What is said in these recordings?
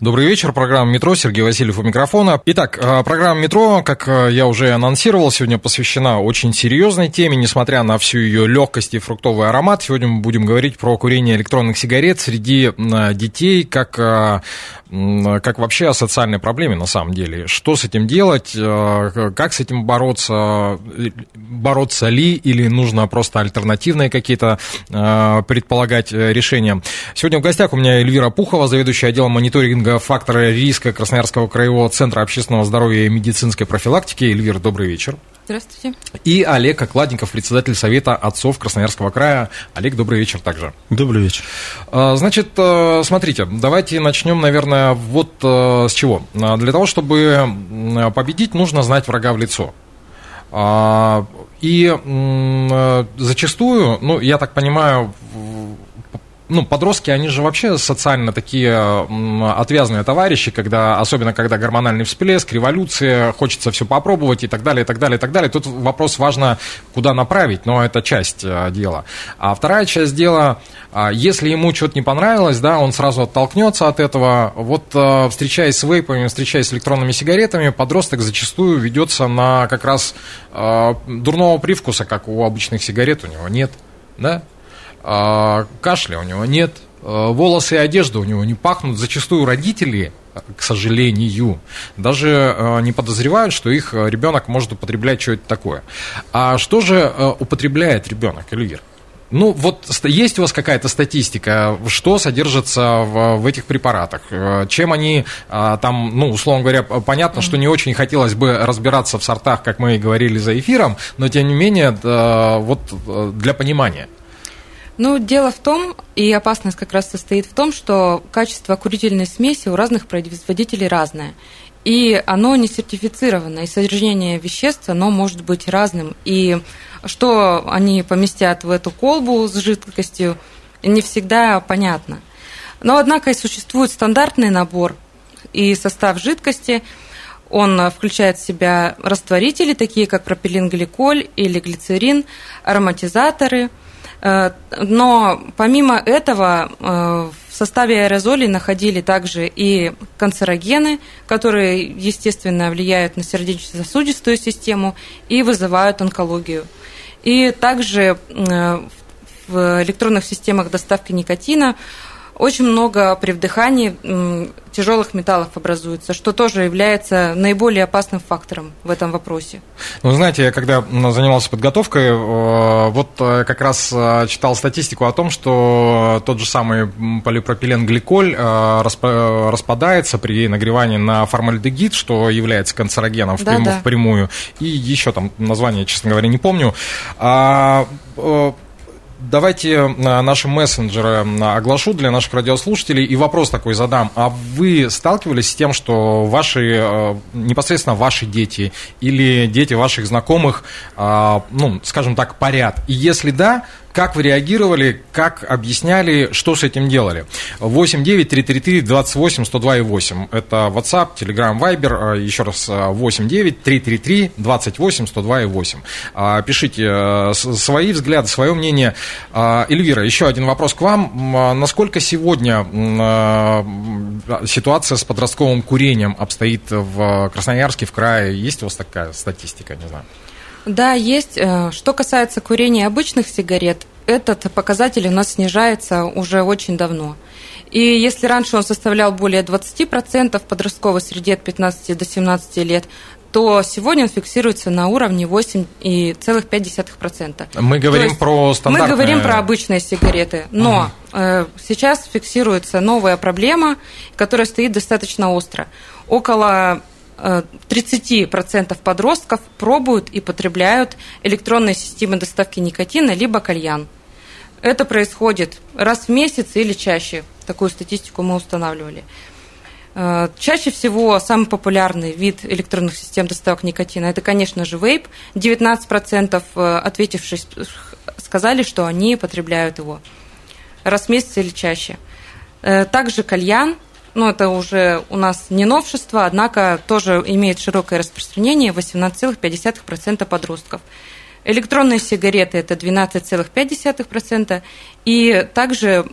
Добрый вечер. Программа «Метро». Сергей Васильев у микрофона. Итак, программа «Метро», как я уже анонсировал, сегодня посвящена очень серьезной теме, несмотря на всю ее легкость и фруктовый аромат. Сегодня мы будем говорить про курение электронных сигарет среди детей, как вообще о социальной проблеме на самом деле. Что с этим делать, как с этим бороться ли, или нужно просто альтернативные какие-то предполагать решения. Сегодня в гостях у меня Эльвира Пухова, заведующая отделом мониторинга фактора риска Красноярского краевого центра общественного здоровья и медицинской профилактики. Эльвира, добрый вечер. Здравствуйте. И Олег Окладников, председатель Совета отцов Красноярского края. Олег, добрый вечер также. Добрый вечер. Значит, смотрите, давайте начнем, наверное, вот с чего. Для того, чтобы победить, нужно знать врага в лицо. И зачастую, ну, я так понимаю, подростки, они же вообще социально такие отвязные товарищи, особенно когда гормональный всплеск, революция, хочется все попробовать и так далее. Тут вопрос важно, куда направить, но это часть дела. А вторая часть дела, если ему что-то не понравилось, да, он сразу оттолкнется от этого. Вот встречаясь с вейпами, встречаясь с электронными сигаретами, подросток зачастую ведется на как раз дурного привкуса, как у обычных сигарет у него нет, да? Кашля у него нет, волосы и одежда у него не пахнут. Зачастую родители, к сожалению, даже не подозревают, что их ребенок может употреблять что-то такое. А что же употребляет ребенок, Эльвир? Ну, вот есть у вас какая-то статистика, что содержится в этих препаратах? Чем они там, ну, условно говоря, понятно, что не очень хотелось бы разбираться в сортах, как мы и говорили за эфиром, но, тем не менее, вот для понимания. Ну, дело в том, и опасность как раз состоит в том, что качество курительной смеси у разных производителей разное. И оно не сертифицировано, и содержание веществ, оно может быть разным. И что они поместят в эту колбу с жидкостью, не всегда понятно. Но, однако, и существует стандартный набор и состав жидкости. Он включает в себя растворители, такие как пропиленгликоль или глицерин, ароматизаторы. Но помимо этого в составе аэрозолей находили также и канцерогены, которые, естественно, влияют на сердечно-сосудистую систему и вызывают онкологию. И также в электронных системах доставки никотина очень много при вдыхании тяжелых металлов образуется, что тоже является наиболее опасным фактором в этом вопросе. Ну, знаете, я когда занимался подготовкой, вот как раз читал статистику о том, что тот же самый полипропиленгликоль распадается при нагревании на формальдегид, что является канцерогеном впрямую. И еще там название, честно говоря, не помню. Давайте наши мессенджеры оглашу для наших радиослушателей и вопрос такой задам. А вы сталкивались с тем, что непосредственно ваши дети или дети ваших знакомых, скажем так, парят? И если да, как вы реагировали, как объясняли, что с этим делали? 8-9-333-28-102-8. Это WhatsApp, Telegram, Viber. Еще раз, 8-9-333-28-102-8. Пишите свои взгляды, свое мнение. Эльвира, еще один вопрос к вам. Насколько сегодня ситуация с подростковым курением обстоит в Красноярске, в крае? Есть у вас такая статистика? Не знаю. Да, есть. Что касается курения обычных сигарет, этот показатель у нас снижается уже очень давно. И если раньше он составлял более 20% в подростковой среде от 15 до 17 лет, то сегодня он фиксируется на уровне 8,5%. Мы говорим про стандартные... Мы говорим про обычные сигареты, но сейчас фиксируется новая проблема, которая стоит достаточно остро. Около 30% подростков пробуют и потребляют электронные системы доставки никотина, либо кальян. Это происходит раз в месяц или чаще. Такую статистику мы устанавливали. Чаще всего самый популярный вид электронных систем доставок никотина – это, конечно же, вейп. 19% ответивших сказали, что они потребляют его раз в месяц или чаще. Также кальян. Ну, это уже у нас не новшество, однако тоже имеет широкое распространение, 18,5% подростков. Электронные сигареты – это 12,5%. И также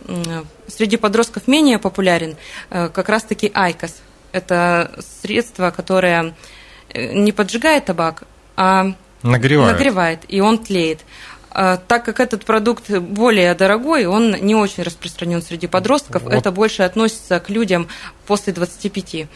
среди подростков менее популярен как раз-таки IQOS. Это средство, которое не поджигает табак, а нагревает, и он тлеет. Так как этот продукт более дорогой, он не очень распространен среди подростков, вот. Это больше относится к людям после 25.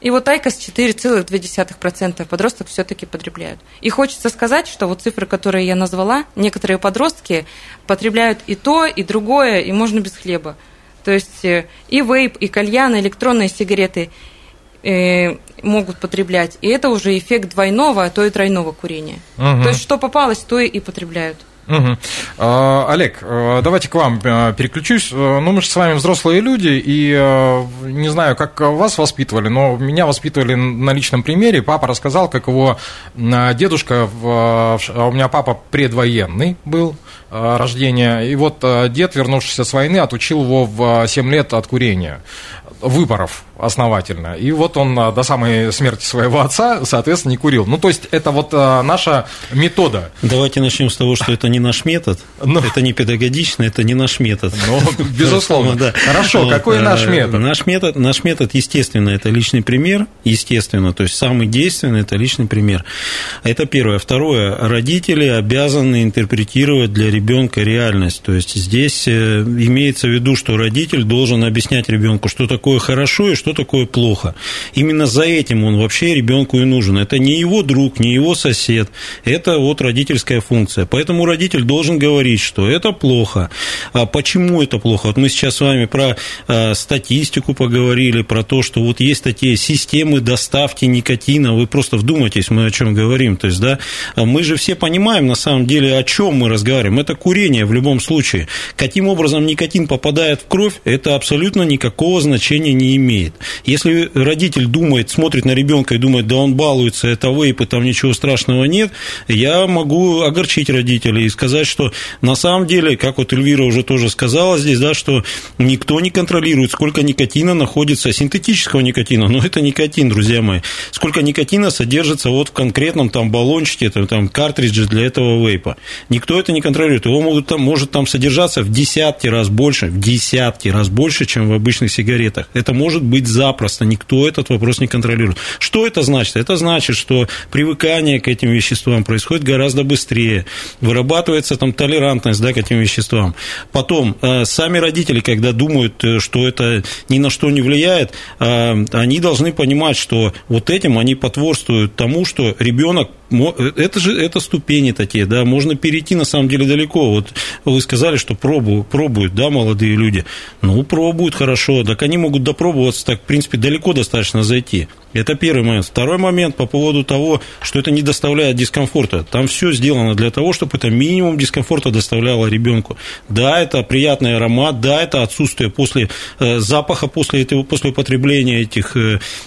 И вот IQOS 4,2% подростков все-таки потребляют. И хочется сказать, что вот цифры, которые я назвала, некоторые подростки потребляют и то, и другое, и можно без хлеба. То есть и вейп, и кальян, и электронные сигареты могут потреблять. И это уже эффект двойного, а то и тройного курения. Угу. То есть что попалось, то и потребляют. Угу. Олег, давайте к вам переключусь. Ну, мы же с вами взрослые люди, и не знаю, как вас воспитывали, но меня воспитывали на личном примере. Папа рассказал, как его дедушка, у меня папа предвоенный был, рождение, и вот дед, вернувшийся с войны, отучил его в 7 лет от курения. Выборов основательно. И вот он до самой смерти своего отца, соответственно, не курил. Ну, то есть, это вот наша метода. Давайте начнем с того, что это не наш метод. Это не педагогично, это не наш метод. Безусловно. Хорошо, какой наш метод? Наш метод, естественно, это личный пример. Естественно, то есть, самый действенный – это личный пример. Это первое. Второе. Родители обязаны интерпретировать для ребенка реальность. То есть, здесь имеется в виду, что родитель должен объяснять ребенку, что такое хорошо и что такое плохо. Именно за этим он вообще ребенку и нужен. Это не его друг, не его сосед. Это вот родительская функция. Поэтому родитель должен говорить, что это плохо. А почему это плохо? Вот мы сейчас с вами про статистику поговорили, про то, что вот есть такие системы доставки никотина. Вы просто вдумайтесь, мы о чем говорим. То есть, да, мы же все понимаем, на самом деле, о чем мы разговариваем. Это курение в любом случае. Каким образом никотин попадает в кровь, это абсолютно никакого значения не имеет. Если родитель думает, смотрит на ребенка и думает, да он балуется, это вейп, и там ничего страшного нет, я могу огорчить родителей и сказать, что на самом деле, как вот Эльвира уже тоже сказала здесь, да, что никто не контролирует, сколько никотина находится, синтетического никотина, но это никотин, друзья мои, сколько никотина содержится вот в конкретном там баллончике, там картридже для этого вейпа. Никто это не контролирует. Его может там содержаться в десятки раз больше, чем в обычных сигаретах. Это может быть запросто, никто этот вопрос не контролирует. Что это значит? Это значит, что привыкание к этим веществам происходит гораздо быстрее, вырабатывается там толерантность, да, к этим веществам. Потом, сами родители, когда думают, что это ни на что не влияет, они должны понимать, что вот этим они потворствуют тому, что ребенок. Это ступени такие, да, можно перейти на самом деле далеко. Вот вы сказали, что пробуют, да, молодые люди. Ну, пробуют, хорошо, так они могут допробоваться, так, в принципе, далеко достаточно зайти. Это первый момент. Второй момент по поводу того, что это не доставляет дискомфорта. Там все сделано для того, чтобы это минимум дискомфорта доставляло ребенку. Да, это приятный аромат, да, это отсутствие после запаха, после употребления этих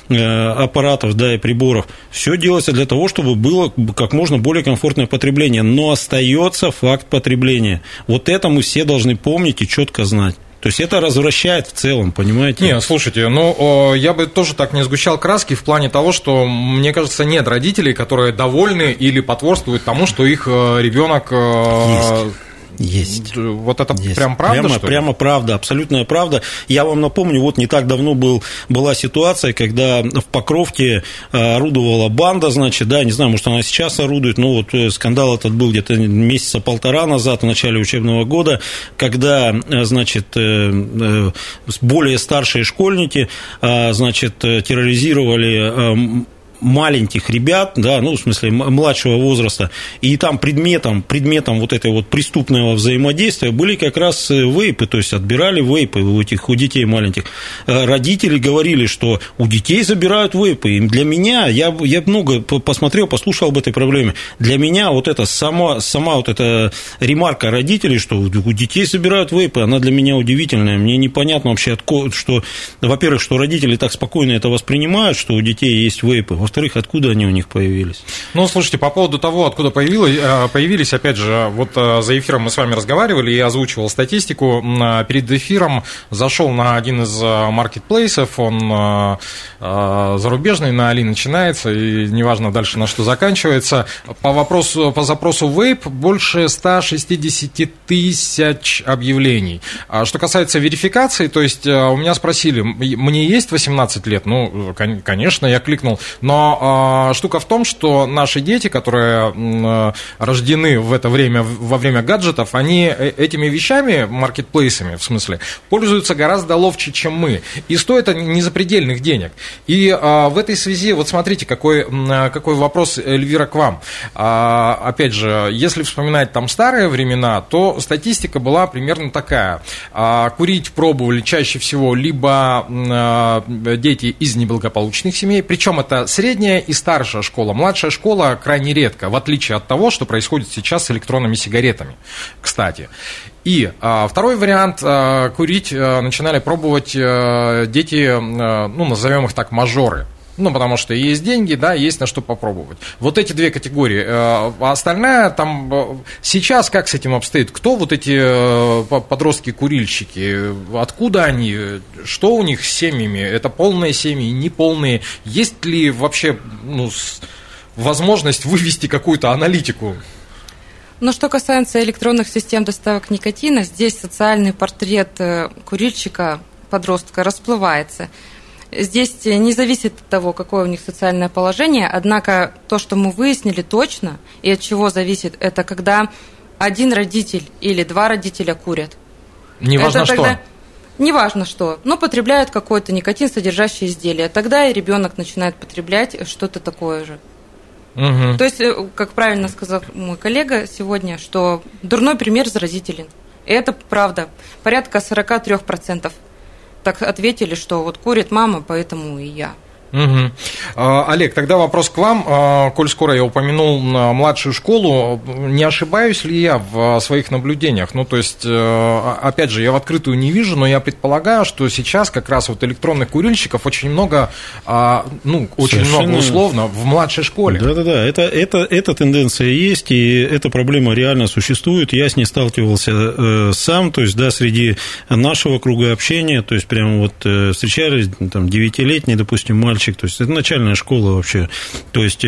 аппаратов, да, и приборов. Все делается для того, чтобы было как можно более комфортное потребление. Но остается факт потребления. Вот это мы все должны помнить и четко знать. То есть, это развращает в целом, понимаете? Нет, слушайте, ну, я бы тоже так не сгущал краски в плане того, что, мне кажется, нет родителей, которые довольны или потворствуют тому, что их ребенок... Есть. Вот это есть. Прям правда, что ли? Прямо правда, абсолютная правда. Я вам напомню, вот не так давно была ситуация, когда в Покровке орудовала банда, значит, да, не знаю, может, она сейчас орудует, но вот скандал этот был где-то месяца полтора назад, в начале учебного года, когда, значит, более старшие школьники, значит, терроризировали маленьких ребят, да, ну, в смысле, младшего возраста, и там предметом вот этого вот преступного взаимодействия были как раз вейпы, то есть отбирали вейпы у детей маленьких. Родители говорили, что у детей забирают вейпы, и для меня, я много посмотрел, послушал об этой проблеме, для меня вот эта сама вот эта ремарка родителей, что у детей забирают вейпы, она для меня удивительная, мне непонятно вообще, что, во-первых, что родители так спокойно это воспринимают, что у детей есть вейпы, во-вторых, откуда они у них появились? Ну, слушайте, по поводу того, откуда появились, опять же, вот за эфиром мы с вами разговаривали, я озвучивал статистику, перед эфиром зашел на один из маркетплейсов, он зарубежный, на Али начинается, и неважно дальше на что заканчивается, по запросу вейп больше 160 тысяч объявлений. Что касается верификации, то есть у меня спросили, мне есть 18 лет? Ну, конечно, я кликнул, но штука в том, что наши дети, которые рождены в это время, во время гаджетов, они этими вещами, маркетплейсами в смысле, пользуются гораздо ловче, чем мы. И стоит они не запредельных денег. И в этой связи, вот смотрите, какой вопрос, Эльвира, к вам. Опять же, если вспоминать там старые времена, то статистика была примерно такая. Курить пробовали чаще всего либо дети из неблагополучных семей, причем это средняя и старшая школа, младшая школа крайне редко, в отличие от того, что происходит сейчас с электронными сигаретами, кстати. И второй вариант, курить начинали пробовать дети, ну, назовем их так, мажоры. Ну, потому что есть деньги, да, есть на что попробовать. Вот эти две категории. А остальная там... Сейчас как с этим обстоит? Кто вот эти подростки-курильщики? Откуда они? Что у них с семьями? Это полные семьи, неполные? Есть ли вообще, ну, возможность вывести какую-то аналитику? Ну, что касается электронных систем доставок никотина, здесь социальный портрет курильщика-подростка расплывается. Здесь не зависит от того, какое у них социальное положение, однако то, что мы выяснили точно, и от чего зависит, это когда один родитель или два родителя курят. Неважно что. Неважно что, но потребляют какой-то никотин, содержащий изделие. Тогда и ребенок начинает потреблять что-то такое же. Угу. То есть, как правильно сказал мой коллега сегодня, что дурной пример заразителен. И это правда. Порядка 43%. Так ответили, что вот курит мама, поэтому и я. Угу. Олег, тогда вопрос к вам. Коль скоро я упомянул младшую школу, не ошибаюсь ли я в своих наблюдениях? Ну, то есть, опять же, я в открытую не вижу, но я предполагаю, что сейчас как раз вот электронных курильщиков очень много, ну, очень много условно, в младшей школе. Да-да-да, эта тенденция есть, и эта проблема реально существует. Я с ней сталкивался сам, то есть, да, среди нашего круга общения, то есть, прямо вот встречались, там, 9-летний, допустим, мальчик, то есть это начальная школа вообще, то есть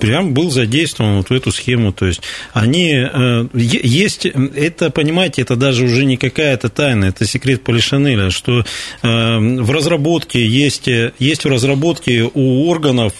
прям был задействован вот в эту схему, то есть они есть, это, понимаете, это даже уже не какая-то тайна, это секрет Полишинеля, что в разработке есть в разработке у органов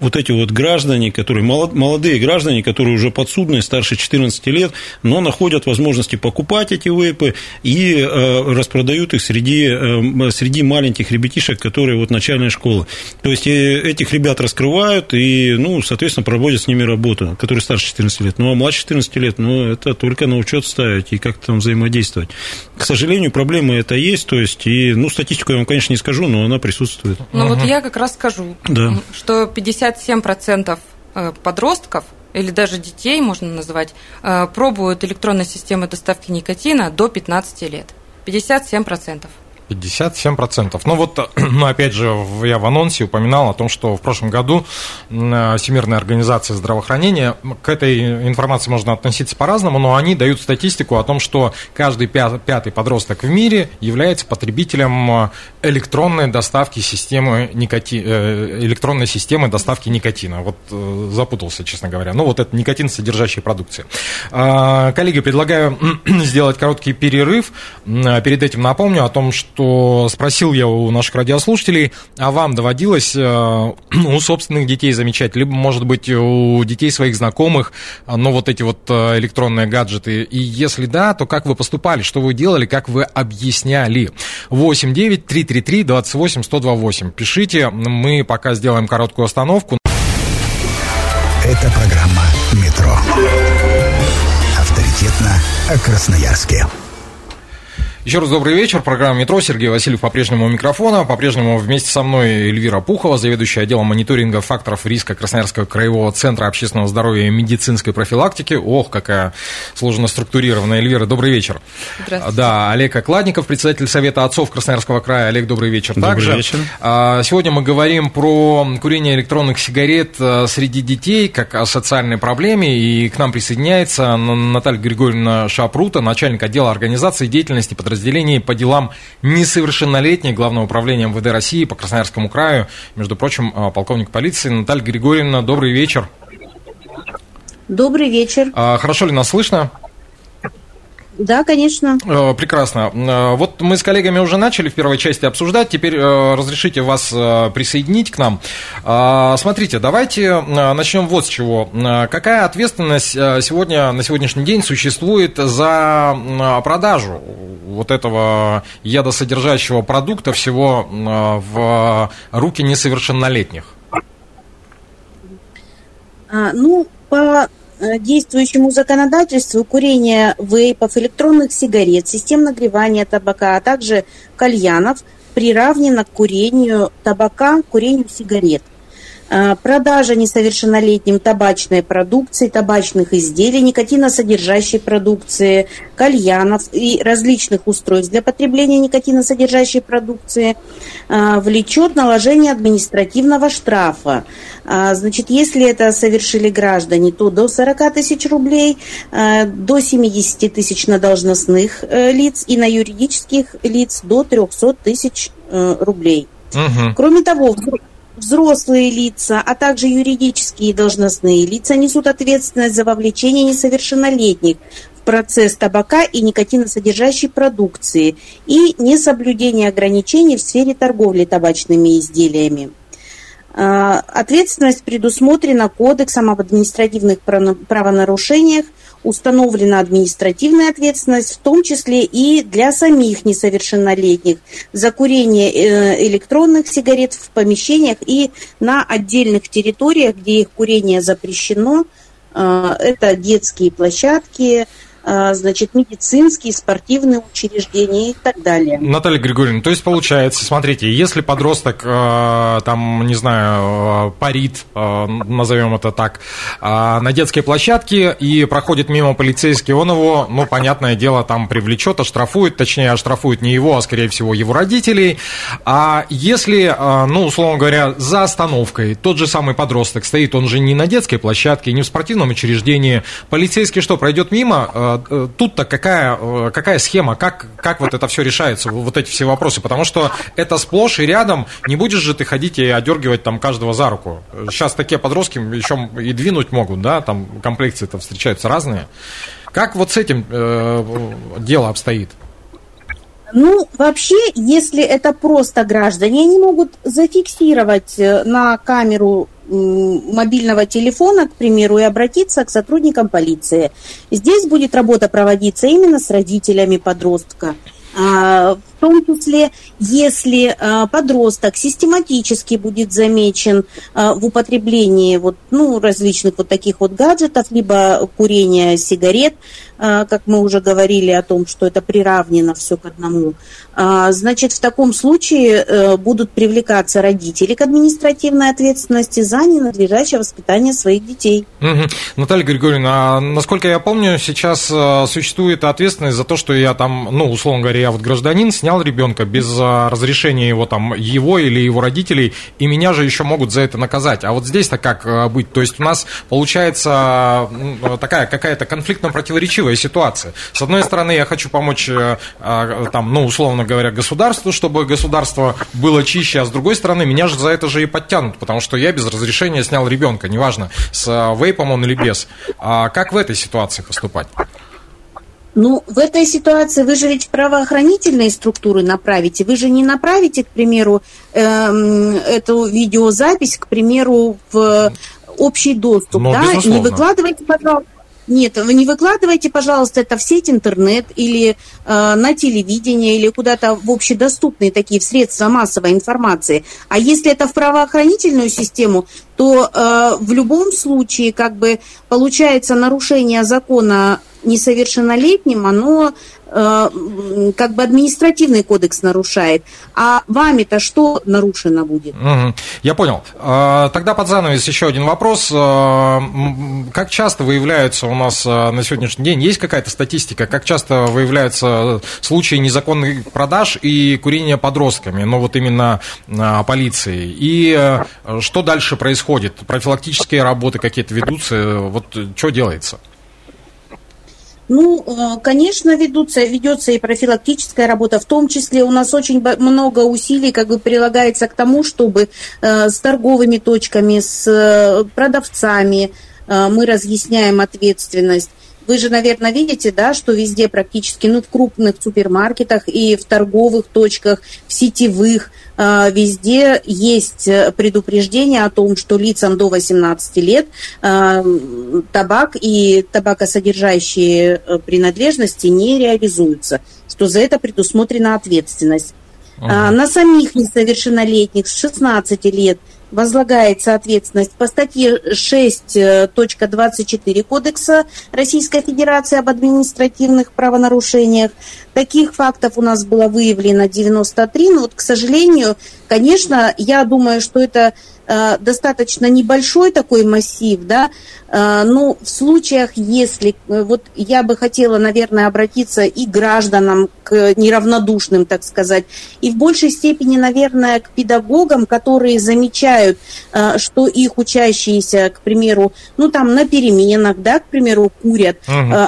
вот эти вот граждане, которые молодые граждане, которые уже подсудные, старше 14 лет, но находят возможности покупать эти вейпы и распродают их среди маленьких ребятишек, которые вот начальной школы. То есть этих ребят раскрывают и, ну, соответственно, проводят с ними работу, которые старше 14 лет. Ну, а младше 14 лет, ну, это только на учет ставить и как-то там взаимодействовать. К сожалению, проблемы это есть, то есть, и, ну, статистику я вам, конечно, не скажу, но она присутствует. Ну, вот я как раз скажу, да, что 57% подростков, или даже детей, можно назвать, пробуют электронные системы доставки никотина до 15 лет. 57%. 57%. Ну вот, ну, опять же, я в анонсе упоминал о том, что в прошлом году Всемирная организация здравоохранения, к этой информации можно относиться по-разному, но они дают статистику о том, что каждый пятый подросток в мире является потребителем электронной доставки системы электронной системы доставки никотина. Вот запутался, честно говоря. Ну вот это никотин, содержащий продукции. Коллеги, предлагаю сделать короткий перерыв. Перед этим напомню о том, что что спросил я у наших радиослушателей, а вам доводилось у собственных детей замечать, либо, может быть, у детей своих знакомых, но вот эти вот электронные гаджеты, и если да, то как вы поступали, что вы делали, как вы объясняли? 8-9-333-28-128. Пишите, мы пока сделаем короткую остановку. Это программа «Метро». Авторитетно о Красноярске. Еще раз добрый вечер. Программа «Метро». Сергей Васильев по-прежнему у микрофона. По-прежнему вместе со мной Эльвира Пухова, заведующая отделом мониторинга факторов риска Красноярского краевого центра общественного здоровья и медицинской профилактики. Ох, какая сложно структурированная. Эльвира, добрый вечер. Здравствуйте. Да, Олег Окладников, председатель Совета отцов Красноярского края. Олег, добрый вечер. Добрый вечер. Сегодня мы говорим про курение электронных сигарет среди детей как о социальной проблеме. И к нам присоединяется Наталья Григорьевна Шапруто, начальник отдела организации деятельности подразделения по делам несовершеннолетних Главного управления МВД России по Красноярскому краю, между прочим, полковник полиции. Наталья Григорьевна, добрый вечер. Добрый вечер. Хорошо ли нас слышно? Да, конечно. Прекрасно. Вот мы с коллегами уже начали в первой части обсуждать. Теперь разрешите вас присоединить к нам. Смотрите, давайте начнем вот с чего. Какая ответственность сегодня, на сегодняшний день существует за продажу вот этого ядосодержащего продукта всего в руки несовершеннолетних? По действующему законодательству курение вейпов, электронных сигарет, систем нагревания табака, а также кальянов приравнено к курению табака, курению сигарет. Продажа несовершеннолетним табачной продукции, табачных изделий, никотиносодержащей продукции, кальянов и различных устройств для потребления никотиносодержащей продукции влечет наложение административного штрафа. Значит, если это совершили граждане, то до 40 тысяч рублей, до 70 тысяч на должностных лиц и на юридических лиц до 300 тысяч рублей. Угу. Кроме того, взрослые лица, а также юридические и должностные лица несут ответственность за вовлечение несовершеннолетних в процесс табака и никотиносодержащей продукции и несоблюдение ограничений в сфере торговли табачными изделиями. Ответственность предусмотрена Кодексом об административных правонарушениях, установлена административная ответственность, в том числе и для самих несовершеннолетних, за курение электронных сигарет в помещениях и на отдельных территориях, где их курение запрещено. Это детские площадки, значит, медицинские, спортивные учреждения и так далее. Наталья Григорьевна, то есть получается, смотрите, если подросток, там, не знаю, парит, назовем это так, на детской площадке и проходит мимо полицейский, он его, понятное дело, там привлечет, оштрафует, точнее, оштрафует не его, а, скорее всего, его родителей. А если, условно говоря, за остановкой тот же самый подросток стоит, он же не на детской площадке, не в спортивном учреждении, полицейский что, пройдет мимо? Тут-то какая схема, как вот это все решается, вот эти все вопросы, потому что это сплошь и рядом, не будешь же ты ходить и одергивать там каждого за руку. Сейчас такие подростки еще и двинуть могут, да, там комплекции-то встречаются разные. Как вот с этим дело обстоит? Вообще, если это просто граждане, они могут зафиксировать на камеру мобильного телефона, к примеру, и обратиться к сотрудникам полиции. Здесь будет работа проводиться именно с родителями подростка. В том числе, если подросток систематически будет замечен в употреблении различных вот таких вот гаджетов, либо курения сигарет, как мы уже говорили о том, что это приравнено все к одному, значит, в таком случае будут привлекаться родители к административной ответственности за ненадлежащее воспитание своих детей. Угу. Наталья Григорьевна, насколько я помню, сейчас существует ответственность за то, что я там, условно говоря, я вот гражданин, снял ребенка без разрешения его или его родителей, и меня же еще могут за это наказать. А вот здесь-то как быть? То есть у нас получается такая какая-то конфликтно-противоречивая ситуация. С одной стороны, я хочу помочь, условно говоря, государству, чтобы государство было чище, а с другой стороны, меня же за это же и подтянут, потому что я без разрешения снял ребенка, неважно, с вейпом он или без. А как в этой ситуации поступать? Ну, в этой ситуации вы же ведь правоохранительные структуры направите. Вы же не направите, к примеру, эту видеозапись, к примеру, в общий доступ. Но, да? Безусловно. Не выкладывайте, пожалуйста. Нет, вы не выкладывайте, пожалуйста, это в сеть интернет или на телевидение, или куда-то в общедоступные такие средства массовой информации. А если это в правоохранительную систему, то в любом случае, как бы, получается нарушение закона несовершеннолетним, оно как бы административный кодекс нарушает. А вами-то что нарушено будет? Я понял. Тогда под занавес еще один вопрос. Как часто выявляются у нас на сегодняшний день, есть какая-то статистика, как часто выявляются случаи незаконных продаж и курения подростками, но вот именно полиции? И что дальше происходит? Профилактические работы какие-то ведутся? Вот что делается? Ну, конечно, ведется и профилактическая работа, в том числе у нас очень много усилий как бы прилагается к тому, чтобы с торговыми точками, с продавцами мы разъясняем ответственность. Вы же, наверное, видите, да, что везде практически, ну, в крупных супермаркетах и в торговых точках, в сетевых, везде есть предупреждение о том, что лицам до 18 лет табак и табакосодержащие принадлежности не реализуются, что за это предусмотрена ответственность. На самих несовершеннолетних с 16 лет возлагается ответственность по статье 6.24 Кодекса Российской Федерации об административных правонарушениях. Таких фактов у нас было выявлено 93, но вот, к сожалению, конечно, я думаю, что это достаточно небольшой такой массив, да, но в случаях, если, вот я бы хотела, наверное, обратиться и к гражданам, к неравнодушным, так сказать, и в большей степени, наверное, к педагогам, которые замечают, что их учащиеся, к примеру, ну, там, на переменах, да, к примеру, курят,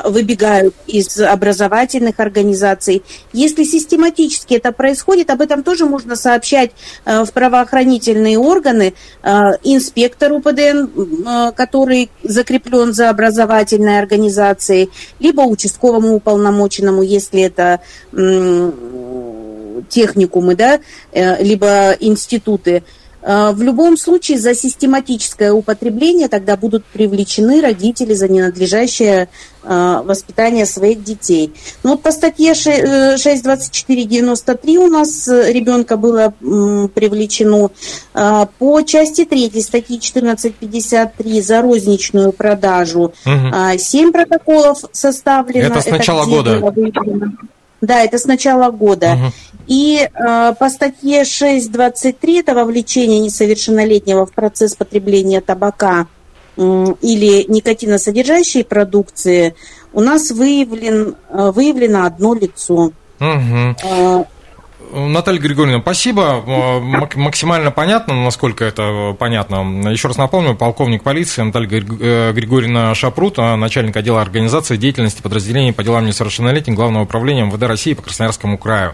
выбегают из образовательных организаций. Если систематически это происходит, об этом тоже можно сообщать в правоохранительные органы, инспектору ПДН, который закреплен за образовательной организацией, либо участковому уполномоченному, если это техникумы, да, либо институты. В любом случае за систематическое употребление тогда будут привлечены родители за ненадлежащее воспитание своих детей. Ну вот по статье 6.24.93 у нас ребенка было привлечено. По части 3 статьи 14.53 за розничную продажу 7 протоколов составлено. Это с начала года. Да, это с начала года. И по статье 6.23 это вовлечение несовершеннолетнего в процесс потребления табака или никотиносодержащей продукции у нас выявлено одно лицо. Наталья Григорьевна, спасибо. Максимально понятно, насколько это понятно. Еще раз напомню, полковник полиции Наталья Григорьевна Шапруто, начальник отдела организации деятельности подразделений по делам несовершеннолетних Главного управления МВД России по Красноярскому краю.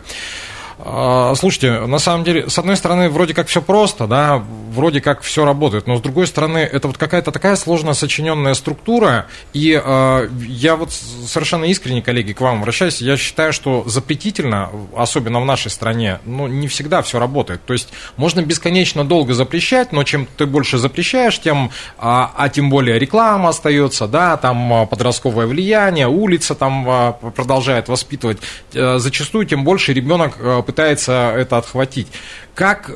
Слушайте, на самом деле, с одной стороны, вроде как все просто, да, вроде как все работает, но с другой стороны, это вот какая-то такая сложно сочиненная структура, и я вот совершенно искренне, коллеги, к вам обращаюсь, я считаю, что запретительно, особенно в нашей стране, ну, не всегда все работает, то есть можно бесконечно долго запрещать, но чем ты больше запрещаешь, тем, тем более реклама остается, да, там подростковое влияние, улица там продолжает воспитывать, зачастую тем больше ребенок пытается это отхватить. Как,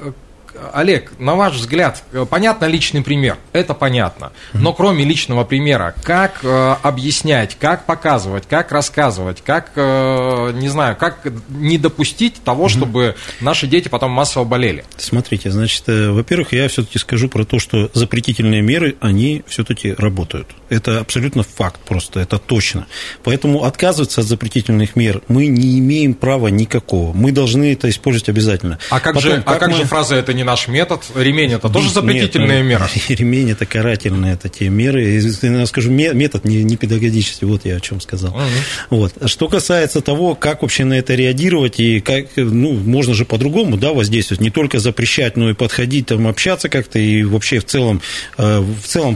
Олег, на ваш взгляд, понятно личный пример, это понятно, но кроме личного примера, как объяснять, как показывать, как рассказывать, как, не знаю, как не допустить того, чтобы наши дети потом массово болели? Смотрите, значит, во-первых, я все-таки скажу про то, что запретительные меры, они все-таки работают. Это абсолютно факт просто, это точно. Поэтому отказываться от запретительных мер мы не имеем права никакого. Мы должны это использовать обязательно. А как, потом, же, как же фраза «это не наш метод. Ремень – это тоже запретительная мера? Ремень – это карательные, это те меры. Я скажу, метод не педагогический, вот я о чем сказал. Вот. Что касается того, как вообще на это реагировать, и как, ну, можно же по-другому, да, воздействовать, не только запрещать, но и подходить, там, общаться как-то, и вообще в целом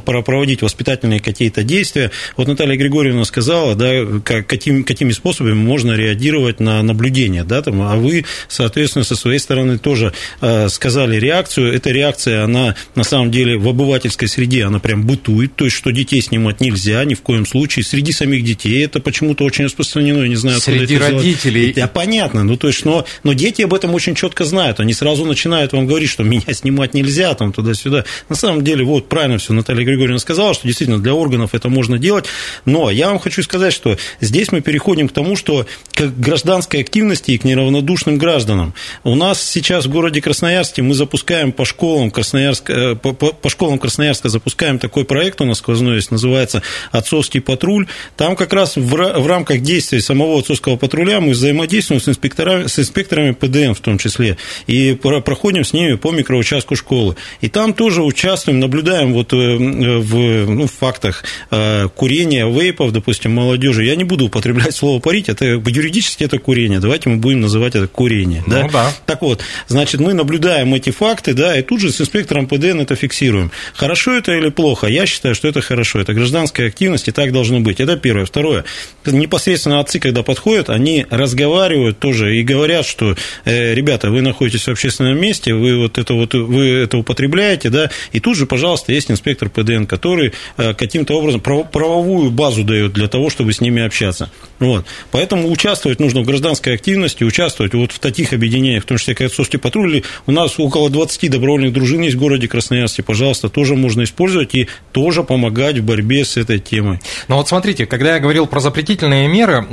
проводить воспитательные какие-то действия. Вот Наталья Григорьевна сказала, да, какими способами можно реагировать на наблюдение, да, там, а вы, соответственно, со своей стороны тоже сказали реакцию. Эта реакция, она на самом деле в обывательской среде, она прям бытует, то есть, что детей снимать нельзя ни в коем случае, среди самих детей это почему-то очень распространено, я не знаю, откуда среди это родителей. Да, понятно, ну, то есть, но дети об этом очень четко знают, они сразу начинают вам говорить, что меня снимать нельзя, там, туда-сюда. На самом деле, вот, правильно все Наталья Григорьевна сказала, что действительно для органов это можно делать, но я вам хочу сказать, что здесь мы переходим к тому, что к гражданской активности и к неравнодушным гражданам. У нас сейчас в городе Красноярске мы запускаем по школам Красноярска запускаем такой проект, у нас сквозной есть, называется «Отцовский патруль». Там как раз в рамках действий самого отцовского патруля мы взаимодействуем с инспекторами ПДН в том числе, и проходим с ними по микроучастку школы. И там тоже участвуем, наблюдаем вот в фактах курения вейпов, допустим, молодежи. Я не буду употреблять слово «парить», это юридически это курение, давайте мы будем называть это курение. Да? Ну, да. Так вот, значит, мы наблюдаем эти факты, да, и тут же с инспектором ПДН это фиксируем. Хорошо это или плохо? Я считаю, что это хорошо, это гражданская активность, и так должно быть. Это первое. Второе, непосредственно отцы, когда подходят, они разговаривают тоже и говорят, что, ребята, вы находитесь в общественном месте, вы это употребляете, да, и тут же, пожалуйста, есть инспектор ПДН, который каким-то образом правовую базу дает для того, чтобы с ними общаться. Вот. Поэтому участвовать нужно в гражданской активности, участвовать вот в таких объединениях, в том числе, как отцовский патруль. У нас около 20 добровольных дружин есть в городе Красноярске, пожалуйста, тоже можно использовать и тоже помогать в борьбе с этой темой. Ну вот смотрите, когда я говорил про запретительные меры,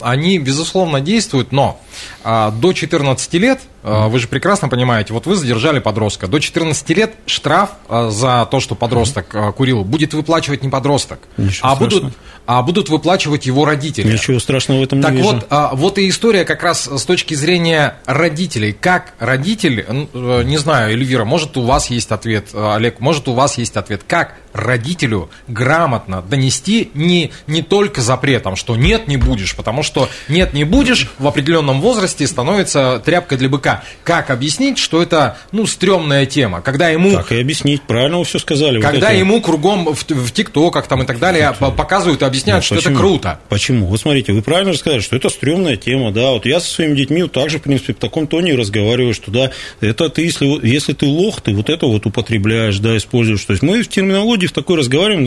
они, безусловно, действуют, но до 14 лет, вы же прекрасно понимаете, вот вы задержали подростка, до 14 лет штраф за то, что подросток курил, будет выплачивать не подросток, а будут выплачивать его родители. Ничего страшного в этом не вижу. Так вот и история как раз с точки зрения родителей. Как родитель, не знаю, Эльвира, может, у вас есть ответ, Олег, может, у вас есть ответ, как родителю грамотно донести не только запретом, что нет, не будешь, потому что нет, не будешь в определенном возрасте становится тряпкой для быка. Как объяснить, что это, ну, стрёмная тема, когда ему... Так и объяснить, правильно вы все сказали. Когда вот это... ему кругом в ТикТоках там и так далее показывают и объясняют, что почему? Это круто. Почему? Вот смотрите, вы правильно же сказали, что это стрёмная тема, да, вот я со своими детьми вот так же, в принципе, в таком тоне и разговариваю, что, да, это ты, если ты лох, ты вот это вот употребляешь, да, используешь, то есть мы в терминологии в такой разговариваем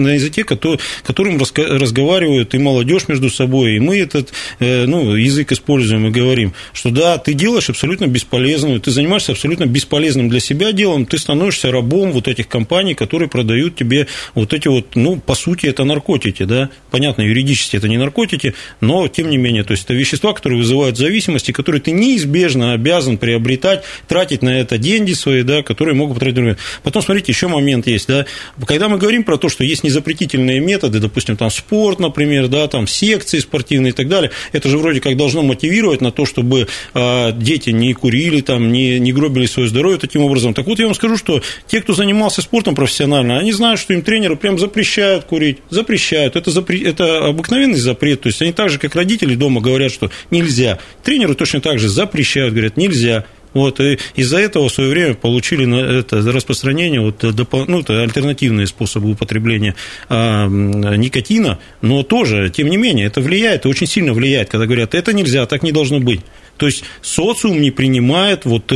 на языке, которым разговаривают и молодежь между собой, и мы этот язык используем и говорим, что да, ты делаешь абсолютно бесполезную, ты занимаешься абсолютно бесполезным для себя делом, ты становишься рабом вот этих компаний, которые продают тебе вот эти вот, по сути, это наркотики, да, понятно, юридически это не наркотики, но тем не менее, то есть это вещества, которые вызывают зависимость, и которые ты неизбежно обязан приобретать, тратить на это деньги свои, да, которые могут потратить другие. Потом, смотрите, еще момент есть, да, когда мы говорим про то, что есть незапретительные методы, допустим, там спорт, например, да, там секции спортивные и так далее, это же вроде как должно мотивировать на то, чтобы дети не курили, там, не гробили свое здоровье таким образом. Так вот, я вам скажу, что те, кто занимался спортом профессионально, они знают, что им тренеры прям запрещают курить, запрещают. Это обыкновенный запрет, то есть они так же, как родители дома говорят, что нельзя. Тренеры точно так же запрещают, говорят, нельзя. Вот, и из-за этого в свое время получили распространение альтернативные способы употребления никотина, но тоже, тем не менее, это влияет, очень сильно влияет, когда говорят, это нельзя, так не должно быть. То есть социум не принимает вот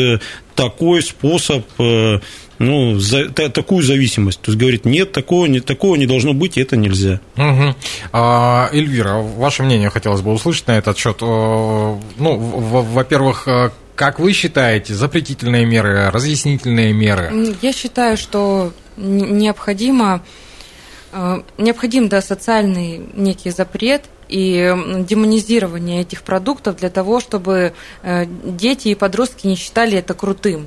такой способ, такую зависимость. То есть говорит, нет, такого не должно быть, и это нельзя. Угу. Эльвира, ваше мнение хотелось бы услышать на этот счет. Во-первых, как вы считаете, запретительные меры, разъяснительные меры? Я считаю, что необходим социальный некий запрет и демонизирование этих продуктов для того, чтобы дети и подростки не считали это крутым.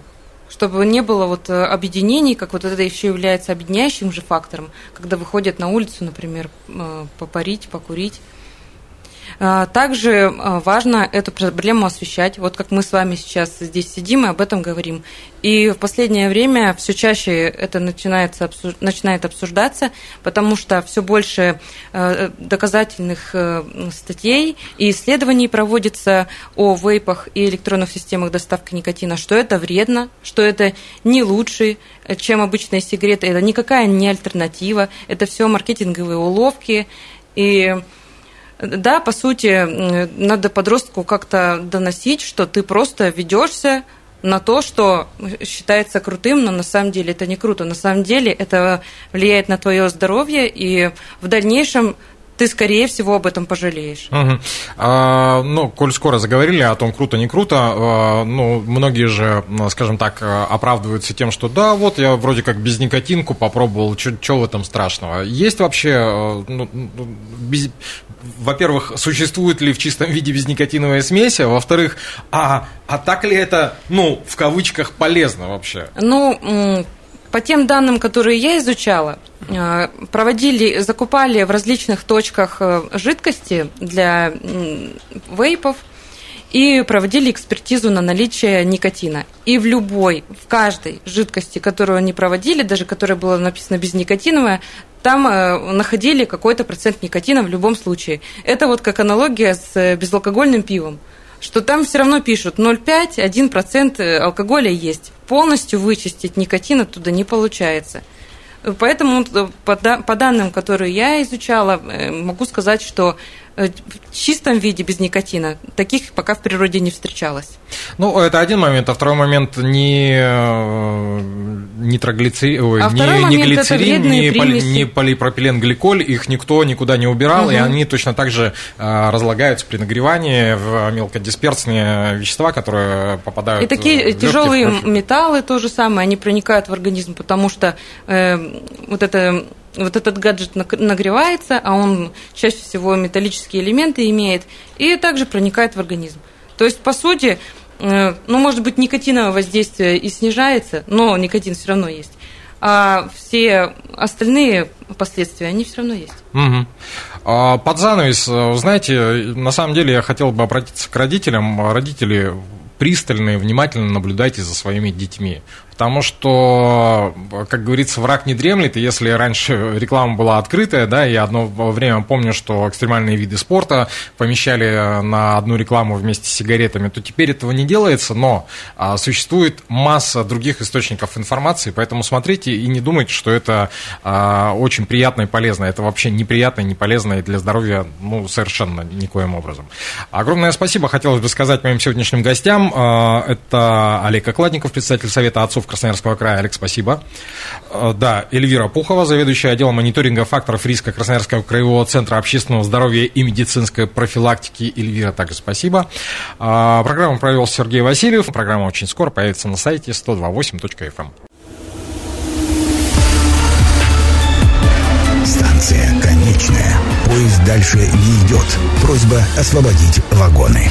Чтобы не было вот объединений, как вот это еще является объединяющим же фактором, когда выходят на улицу, например, попарить, покурить. Также важно эту проблему освещать. Вот как мы с вами сейчас здесь сидим и об этом говорим. И в последнее время все чаще это начинает обсуждаться, потому что все больше доказательных статей и исследований проводится о вейпах и электронных системах доставки никотина, что это вредно, что это не лучше, чем обычные сигареты, это никакая не альтернатива, это все маркетинговые уловки. И да, по сути, надо подростку как-то доносить, что ты просто ведешься на то, что считается крутым, но на самом деле это не круто. На самом деле это влияет на твое здоровье, и в дальнейшем ты, скорее всего, об этом пожалеешь. Угу. Ну, коль скоро заговорили о том, круто, не круто, ну, многие же, скажем так, оправдываются тем, что да, вот я вроде как без никотинку попробовал, чё в этом страшного? Есть вообще, ну, во-первых, существует ли в чистом виде безникотиновая смесь, а во-вторых, а так ли это, ну, в кавычках, полезно вообще? Ну, по тем данным, которые я изучала, закупали в различных точках жидкости для вейпов и проводили экспертизу на наличие никотина. И в каждой жидкости, которую они проводили, даже которая была написана безникотиновая, там находили какой-то процент никотина в любом случае. Это вот как аналогия с безалкогольным пивом, что там все равно пишут 0,5-1% алкоголя есть. Полностью вычистить никотин оттуда не получается. Поэтому по данным, которые я изучала, могу сказать, что в чистом виде без никотина таких пока в природе не встречалось. Ну, это один момент, а второй момент не полипропиленгликоль, их никто никуда не убирал, и они точно так же разлагаются при нагревании в мелкодисперсные вещества, которые попадают в легкие. И такие тяжелые металлы то же самое, они проникают в организм, потому что вот этот гаджет нагревается, а он чаще всего металлические элементы имеет, и также проникает в организм. То есть, по сути, ну, может быть, никотиновое воздействие и снижается, но никотин все равно есть. А все остальные последствия, они все равно есть. Угу. Под занавес, знаете, на самом деле я хотел бы обратиться к родителям. Родители пристально и внимательно наблюдайте за своими детьми. Потому что, как говорится, враг не дремлет, и если раньше реклама была открытая, да, я одно время помню, что экстремальные виды спорта помещали на одну рекламу вместе с сигаретами, то теперь этого не делается, но существует масса других источников информации, поэтому смотрите и не думайте, что это очень приятно и полезно, это вообще неприятно и не полезно и для здоровья, ну, совершенно никоим образом. Огромное спасибо хотелось бы сказать моим сегодняшним гостям, это Олег Окладников, председатель Совета отцов Красноярского края. Олег, спасибо. Да, Эльвира Пухова, заведующая отделом мониторинга факторов риска Красноярского краевого центра общественного здоровья и медицинской профилактики. Эльвира, также спасибо. Программу провел Сергей Васильев. Программа очень скоро появится на сайте 102.8.fm. Станция конечная. Поезд дальше не идет. Просьба освободить вагоны.